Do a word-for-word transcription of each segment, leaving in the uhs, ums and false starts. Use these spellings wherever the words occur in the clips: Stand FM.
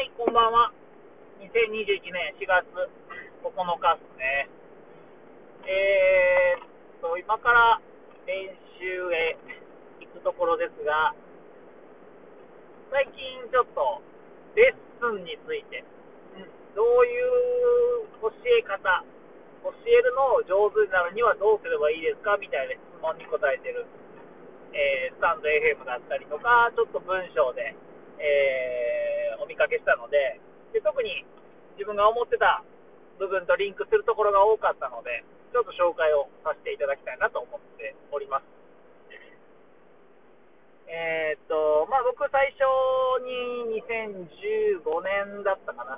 はい、こんばんは。にせんにじゅういちねんしがつここのかですね。えーっと、今から練習へ行くところですが、最近ちょっとレッスンについて、どういう教え方、教えるのを上手になるにはどうすればいいですかみたいな質問に答えてる、えー、スタンド エフエム だったりとか、ちょっと文章で、えー、お見かけしたので、で、特に自分が思ってた部分とリンクするところが多かったので、ちょっと紹介をさせていただきたいなと思っております。えー、っと、まあ、僕最初ににせんじゅうごねんだったかな、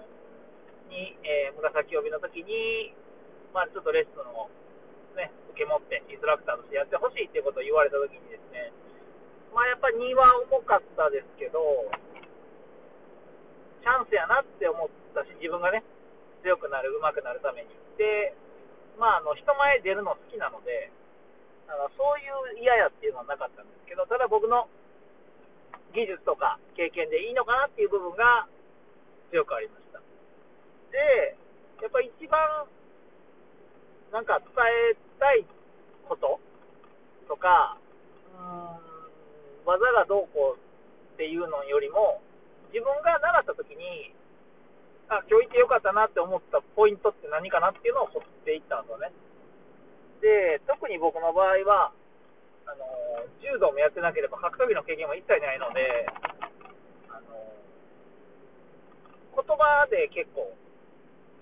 に、えー、紫帯の時に、まあ、ちょっとレッスンを、ね、受け持ってインストラクターとしてやってほしいっていうことを言われたときにですね、まあ、やっぱりには重かったですけど、チャンスやなって思ったし、自分がね、強くなる、上手くなるために。で、まあ、あの人前出るの好きなので、だからそういう嫌やっていうのはなかったんですけど、ただ僕の技術とか経験でいいのかなっていう部分が強くありました。で、やっぱり一番なんか伝えたいこととか、うーん、技がどうこうっていうのよりも、自分が習ったときに、あ、今日行ってよかったなって思ったポイントって何かなっていうのを掘っていったんですよね。で、特に僕の場合は、あの柔道もやってなければ格闘技の経験は一切ないので、あの言葉で結構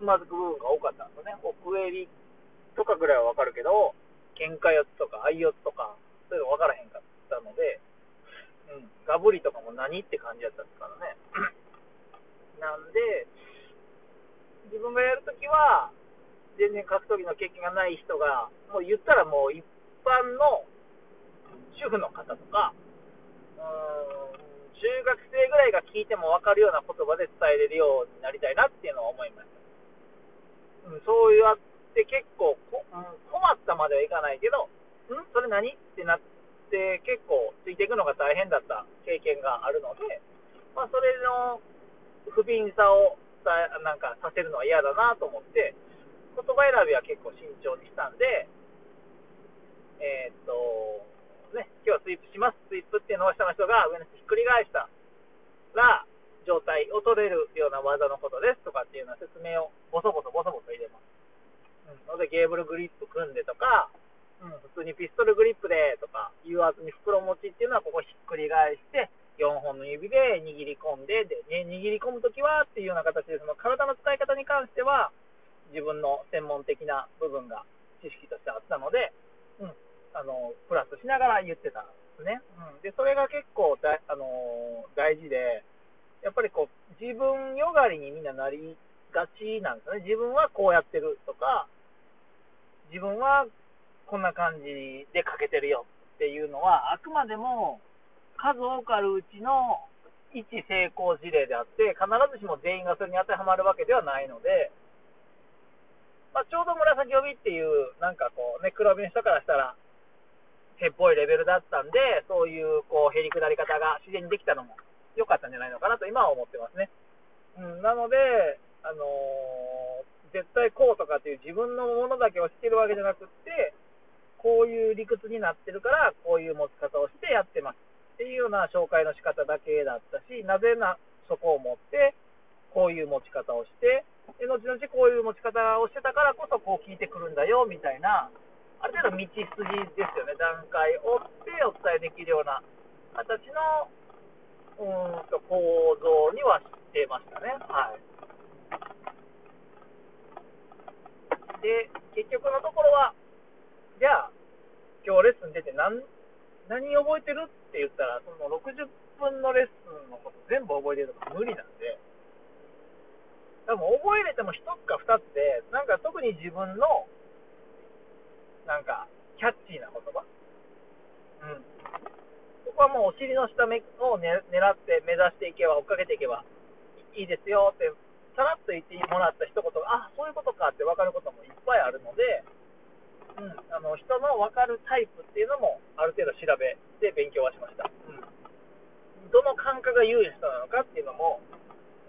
つまずく部分が多かったんですよね。奥襟とかぐらいは分かるけど、喧嘩四つとか相四つとかそういうの分からへんかったので、うん、ガブリとかも何って感じだったからね。なんで自分がやるときは全然格闘技の経験がない人が、もう言ったらもう一般の主婦の方とか、うーん、中学生ぐらいが聞いても分かるような言葉で伝えれるようになりたいなっていうのは思いました。うん、そういうで結構こ、うん、困ったまではいかないけど、んそれ何ってなって結構ついていくのが大変だった経験があるので、まあ、それの不憫さをなんかさせるのは嫌だなと思って、言葉選びは結構慎重にしたんで、えー、っとね、今日はスイップします。スイップっていうのを下の人が上の人ひっくり返したら状態を取れるような技のことですとかっていうような説明をボソボソボソボソ入れます。のでゲーブルグリップ組んでとか、うん、普通にピストルグリップでとか、誘圧に袋持ちっていうのはここひっくり返してよんほんの指で握り込んで、で、ね、握り込むときはっていうような形で、その体の使い方に関しては自分の専門的な部分が知識としてあったので、うん、あのプラスしながら言ってたんですね、うん、でそれが結構だ、あのー、大事で、やっぱりこう自分よがりにみんななりがちなんですよね。自分はこうやってるとか、自分はこんな感じで欠けてるよっていうのは、あくまでも数多くあるうちの一成功事例であって、必ずしも全員がそれに当てはまるわけではないので、まあ、ちょうど紫帯っていうなんかこうね、黒帯の人からしたらへっぽいレベルだったんで、そういうこうへりくだり方が自然にできたのも良かったんじゃないのかなと今は思ってますね、うん、なのであのー絶対こうとかっていう自分のものだけをしてるわけじゃなくって、こういう理屈になってるからこういう持ち方をしてやってますっていうような紹介の仕方だけだったし、なぜなそこを持ってこういう持ち方をして、で後々こういう持ち方をしてたからこそこう聞いてくるんだよみたいな、ある程度道筋ですよね。段階を追ってお伝えできるような形のうーんと構造にはしてましたね。はい。で、結局のところは、じゃあ、今日レッスン出て何、何覚えてるって言ったら、そのろくじゅっぷんのレッスンのこと全部覚えてるとか無理なんで、多分覚えれてもひとつかふたつで、なんか特に自分の、なんか、キャッチーな言葉。うん。ここはもうお尻の下目を、ね、狙って目指していけば、追っかけていけばいいですよって、さらっと言ってもらった一言が、あ、そういうことかって分かることもいっぱいあるので、うん、あの人の分かるタイプっていうのもある程度調べて勉強はしました、うん、どの感覚が優位な人なのかっていうのも、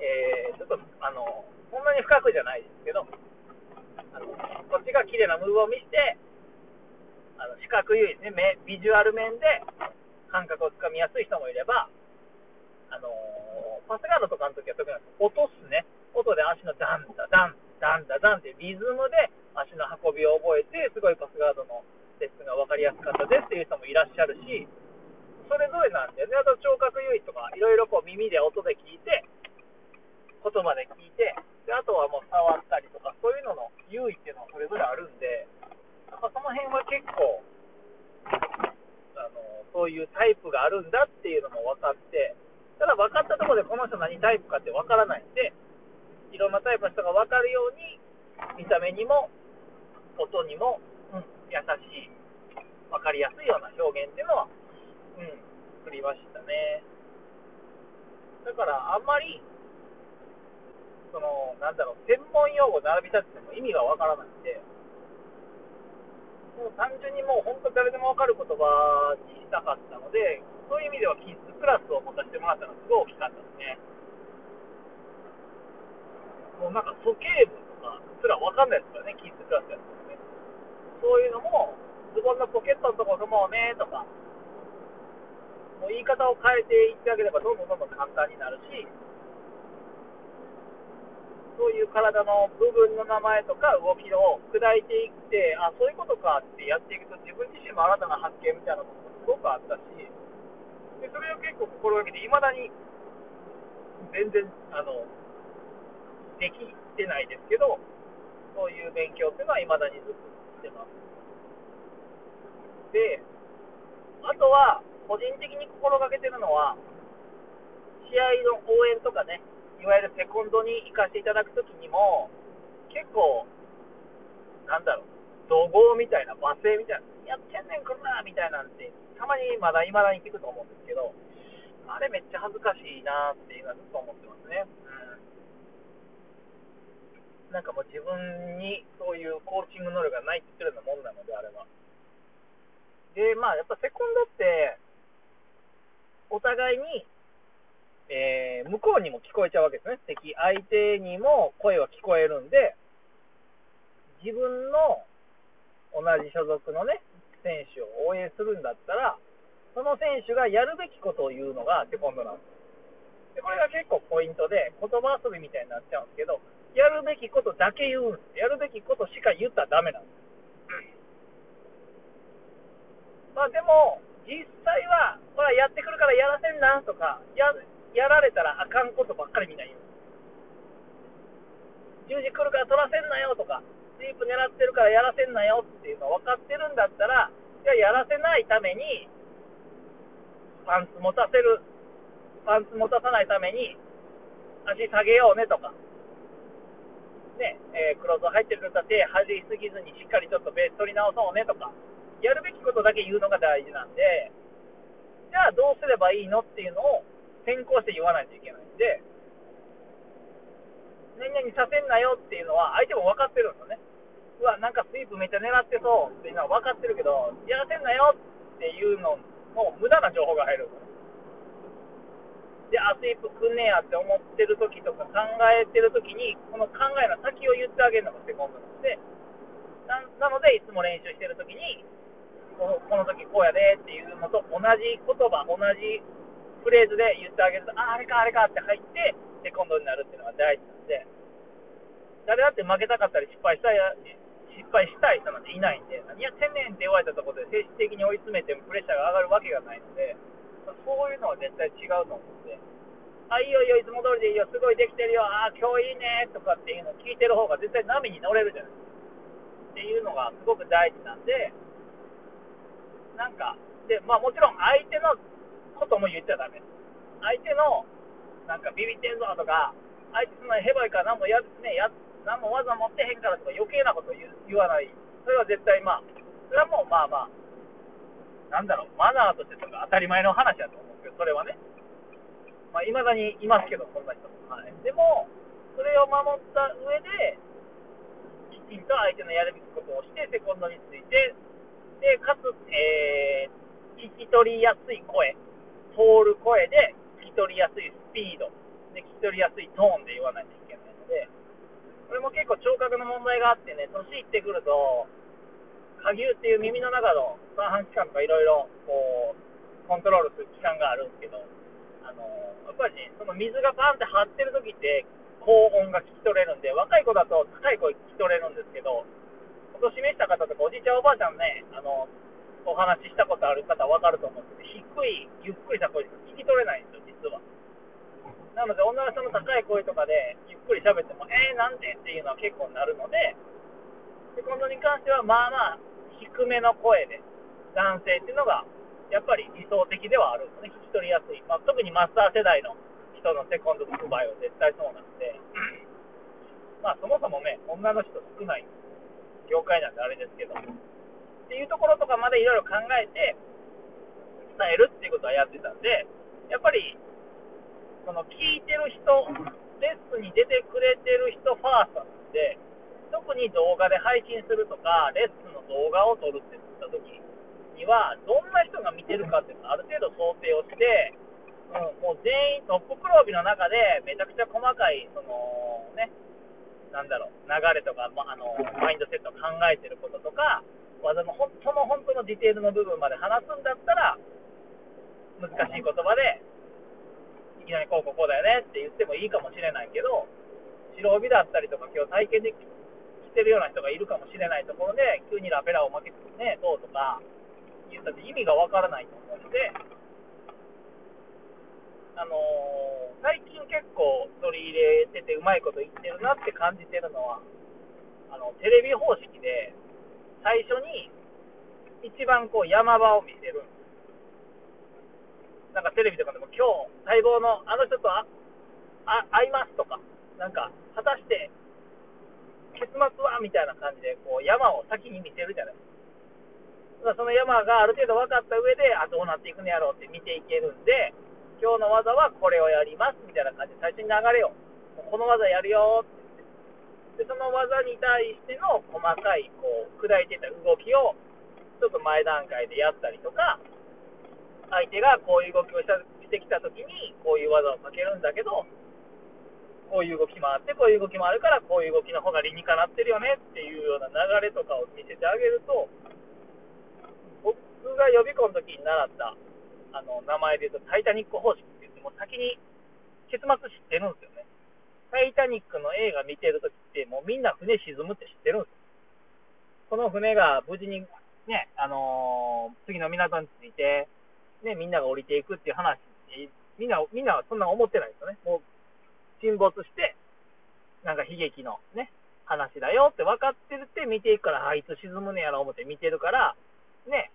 えー、ちょっとあのそんなに深くじゃないですけど、あのこっちが綺麗なムーブを見せて、あの視覚優位ですね、目ビジュアル面で感覚をつかみやすい人もいれば、あのー、パスガードとかの時は特に音ですね、音で足のダンダダンダンダダンってリズムで足の運びを覚えて、すごいパスガードのレッスンが分かりやすかったですっていう人もいらっしゃるし、それぞれなんでね、あと聴覚優位とかいろいろこう耳で音で聞いて、言葉で聞いて、であとはもう触ったりとか、そういうのの優位っていうのはそれぞれあるんで、やっぱその辺は結構あのそういうタイプがあるんだっていうのも分かって、ただ分かったところでこの人何タイプかって分からないんで、いろんなタイプの人が分かるように見た目にも音にも、うん、優しい分かりやすいような表現っていうのはうん、作りましたね。だからあんまりそのなんだろう専門用語を並び立てても意味がわからなくて、もう単純にもう本当誰でもわかる言葉にしたかったので、そういう意味ではキッズクラスを持たせてもらったのがすごい大きかったですね。もうなんか素形文とかすらわかんないですからね、キッズクラスやったんですね。そういうのもズボンのポケットのところもねとか。もう言い方を変えていってあげればどんどんどんどん簡単になるし、そういう体の部分の名前とか動きを砕いていって、あ、そういうことかってやっていくと自分自身も新たな発見みたいなこともすごくあったし、でそれを結構心がけていまだに全然あのできてないですけど、そういう勉強っていうのはいまだにずっとしてます。であとは個人的に心がけてるのは、試合の応援とかね、いわゆるセコンドに行かせていただくときにも、結構、なんだろう、怒号みたいな、罵声みたいな、やってんねん来るなみたいなんて、たまにまだいまだに聞くと思うんですけど、あれめっちゃ恥ずかしいなって今ずっと思ってますね。うん、なんかもう自分にそういうコーチング能力がないって言ってるようなもんなので、あれは。で、まあやっぱセコンドって、お互いに、えー、向こうにも聞こえちゃうわけですね。敵相手にも声は聞こえるんで、自分の同じ所属のね選手を応援するんだったら、その選手がやるべきことを言うのがセコンドなんです。でこれが結構ポイントで、言葉遊びみたいになっちゃうんですけど、やるべきことだけ言うんです。やるべきことしか言ったらダメなんです。まあでも実際は、これやってくるからやらせんなとか、や、やられたらあかんことばっかりみんな言う。じゅうじ来るから取らせんなよとか、スイープ狙ってるからやらせんなよっていうの分かってるんだったら、じゃあやらせないために、パンツ持たせる、パンツ持たさないために、足下げようねとか、ね、えー、クローズ入ってるから手弾きすぎずにしっかりちょっとベース取り直そうねとか、やるべきことだけ言うのが大事なんで、じゃあどうすればいいのっていうのを先行して言わないといけないんで、何々させんなよっていうのは相手も分かってるんですよね。うわ、なんかスイープめっちゃ狙ってそうっていうのは分かってるけど、やらせんなよっていうのも無駄な情報が入るんですよね。で、あ、スイープくんねやって思ってる時とか考えてる時に、この考えの先を言ってあげるのがセコンドなんで、な、なのでいつも練習してる時に、この時こうやでっていうのと同じ言葉、同じフレーズで言ってあげると、あ、あれかあれかって入ってセコンドになるっていうのが大事なんで、誰だって負けたかったり失敗したい失敗したい人なんていないんで、何やってんねんって言われたところで精神的に追い詰めてもプレッシャーが上がるわけがないので、そういうのは絶対違うと思うんで、あ、いいよいいよ、いつも通りでいいよ、すごいできてるよ、あ、今日いいねとかっていうのを聞いてる方が絶対波に乗れるじゃないですかっていうのがすごく大事なんで、なんかでまあ、もちろん相手のことも言っちゃダメ、相手のなんかビビってんぞとか、相手そんなにヘバいから何もや、ね、や何も技持ってへんからとか余計なこと言わない、それは絶対、まあそれはもうまあまあなんだろう、マナーとしてとか当たり前の話だと思うんですけど、それはね、まあ、未だにいますけど、そんな人も、はい、でもそれを守った上できちんと相手のやるべきことをして、セコンドについてで、かつ、えー、聞き取りやすい声、通る声で聞き取りやすいスピードで聞き人より安いトーンで言わないといけないので、これも結構聴覚の問題があってね、年いってくると下牛っていう耳の中の三半規管とかいろいろこうコントロールする期間があるんですけど、あのやっぱり、ね、その水がパンって張ってる時って高音が聞き取れるんで、若い子だと高い声聞き取れるんですけど、お年めした方とかおじいちゃんおばあちゃんね、あのお話ししたことある方は分かると思うんですけど、低いゆっくりした声しか聞き取れないんですよ実は。なので女の人の高い声とかでゆっくり喋ってもえーなんでっていうのは結構なるので、で今度に関してはまあまあ低めの声で男性っていうのがやっぱり理想的ではあるんですね、聞き取りやすい、まあ、特にマスター世代の人のセコンドの場合は絶対そうなんで、まあそもそもね女の人少ない業界なんであれですけどっていうところとかまでいろいろ考えて伝えるっていうことはやってたんで、やっぱりその聞いてる人、レッスンに出てくれてる人ファーストなんで、特に動画で配信するとかレッスンの動画を撮るって言った時にはどんな人が見てるかっていうのをある程度想定をして、うん、もう全員トップ黒帯の中でめちゃくちゃ細かいそのね、なんだろう流れとか、ま、あのマインドセットを考えてることとか技の本当の本当のディテールの部分まで話すんだったら、難しい言葉でいきなりこうこうこうだよねって言ってもいいかもしれないけど、白帯だったりとか今日体験できてるような人がいるかもしれないところで急にラペラを負けてねどうとか言ったって意味がわからないと思うので、あのー、最近結構取り入れててうまいこと言ってるなって感じてるのは、あのテレビ方式で最初に一番こう山場を見せる。なんかテレビとかでも今日待望のあの人とああ会いますとか、なんか果たして結末はみたいな感じでこう山を先に見せるじゃないですか。その山がある程度分かった上で、あどうなっていくのやろうって見ていけるんで、今日の技はこれをやりますみたいな感じで最初に流れをこの技やるよって。でその技に対しての細かいこう砕いてた動きをちょっと前段階でやったりとか、相手がこういう動きをしたしてきたときにこういう技をかけるんだけど、こういう動きもあってこういう動きもあるからこういう動きの方が理にかなってるよねっていうような流れとかを見せてあげると、僕が予備校の時に習ったあの名前で言うとタイタニック方式って言って、もう先に結末知ってるんですよね。タイタニックの映画見てるときってもうみんな船沈むって知ってるんですよ。この船が無事にね、あのー、次の港に着いて、ね、みんなが降りていくっていう話、みんなみんなはそんな思ってないんですよね。もう沈没してなんか悲劇のね話だよって分かってるって見ていくから、あいつ沈むねやろ思って見てるからね、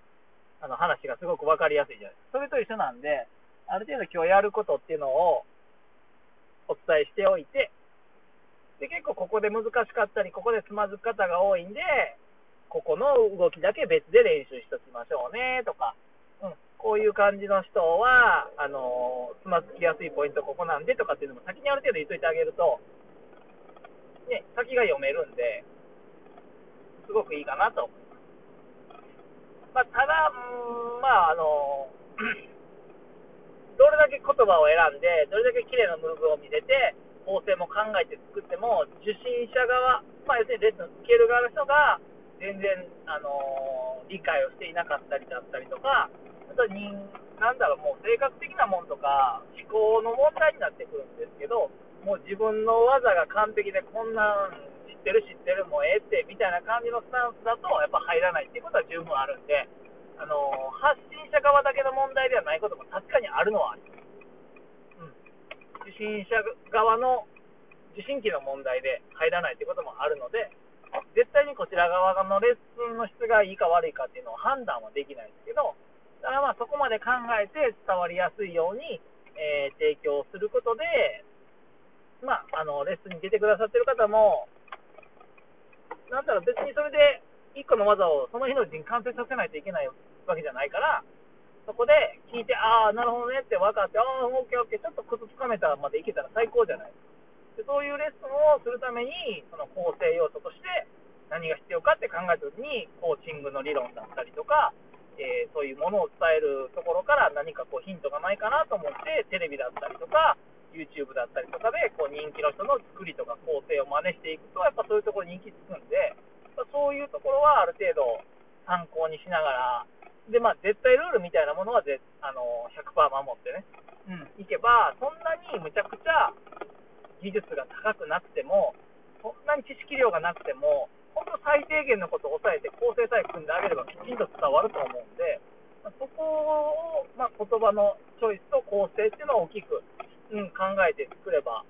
あの話がすごく分かりやすいじゃないですか。それと一緒なんで、ある程度今日やることっていうのをお伝えしておいて、で結構ここで難しかったりここでつまずく方が多いんで、ここの動きだけ別で練習しときましょうねとか、うん、こういう感じの人はあのー、つまずきやすいポイントここなんでとかっていうのも先にある程度言っといてあげると、ね、先が読めるんですごくいいかなと思います。まあ、ただうーんまああのーどれだけ言葉を選んで、どれだけ綺麗なムーブを見せて、構成も考えて作っても、受信者側、まあ、要するにレッスン受ける側の人が、全然、あのー、理解をしていなかったりだったりとか、あと人、なんだろう、もう性格的なもんとか、思考の問題になってくるんですけど、もう自分の技が完璧で、こんなん知ってる知ってる、もうええって、みたいな感じのスタンスだと、やっぱ入らないっていうことは十分あるんで、あの発信者側だけの問題ではないことも確かにあるのはある、うん、受信者側の受信機の問題で入らないということもあるので、絶対にこちら側のレッスンの質がいいか悪いかっていうのを判断はできないんですけど、だからまあそこまで考えて伝わりやすいように、えー、提供することで、まあ、あのレッスンに出てくださってる方もなんだろう、別にそれで一個の技をその日のうちに完成させないといけないわけじゃないから、そこで聞いてああなるほどねって分かって、ああオッケーオッケーちょっとコツつかめたまでいけたら最高じゃないで、そういうレッスンをするためにその構成要素として何が必要かって考えた時に、コーチングの理論だったりとか、えー、そういうものを伝えるところから何かこうヒントがないかなと思って、テレビだったりとか YouTube YouTube だったりとかでこう人気の人の作りとか構成を真似していくと、やっぱそういうところ人気つくんで、そういうところはある程度参考にしながら、でまあ、絶対ルールみたいなものはぜあの ひゃくパーセント 守ってね、うん、いけば、そんなにむちゃくちゃ技術が高くなくても、そんなに知識量がなくても、本当最低限のことを抑えて構成さえ組んであげればきちんと伝わると思うんで、そこを、まあ、言葉のチョイスと構成っていうのを大きく、うん、考えて作れば、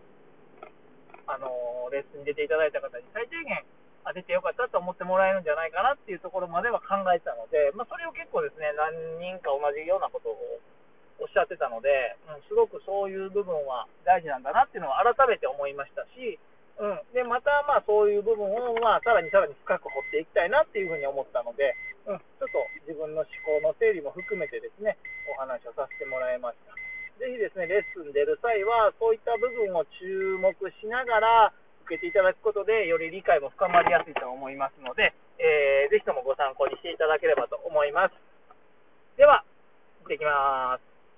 あのー、レッスンに出ていただいた方に最低限あ出てよかったと思ってもらえるんじゃないかなっていうところまでは考えてたので、まあ、それを結構ですね、何人か同じようなことをおっしゃってたので、うん、すごくそういう部分は大事なんだなっていうのを改めて思いましたし、うん、でまたまあそういう部分をまあさらにさらに深く掘っていきたいなっていうふうに思ったので、うん、ちょっと自分の思考の整理も含めてですね、お話をさせてもらいました。ぜひですね、レッスン出る際はそういった部分を注目しながら受けていただくことで、より理解も深まりやすいと思いますので、えー、ぜひともご参考にしていただければと思います。では、行ってきます。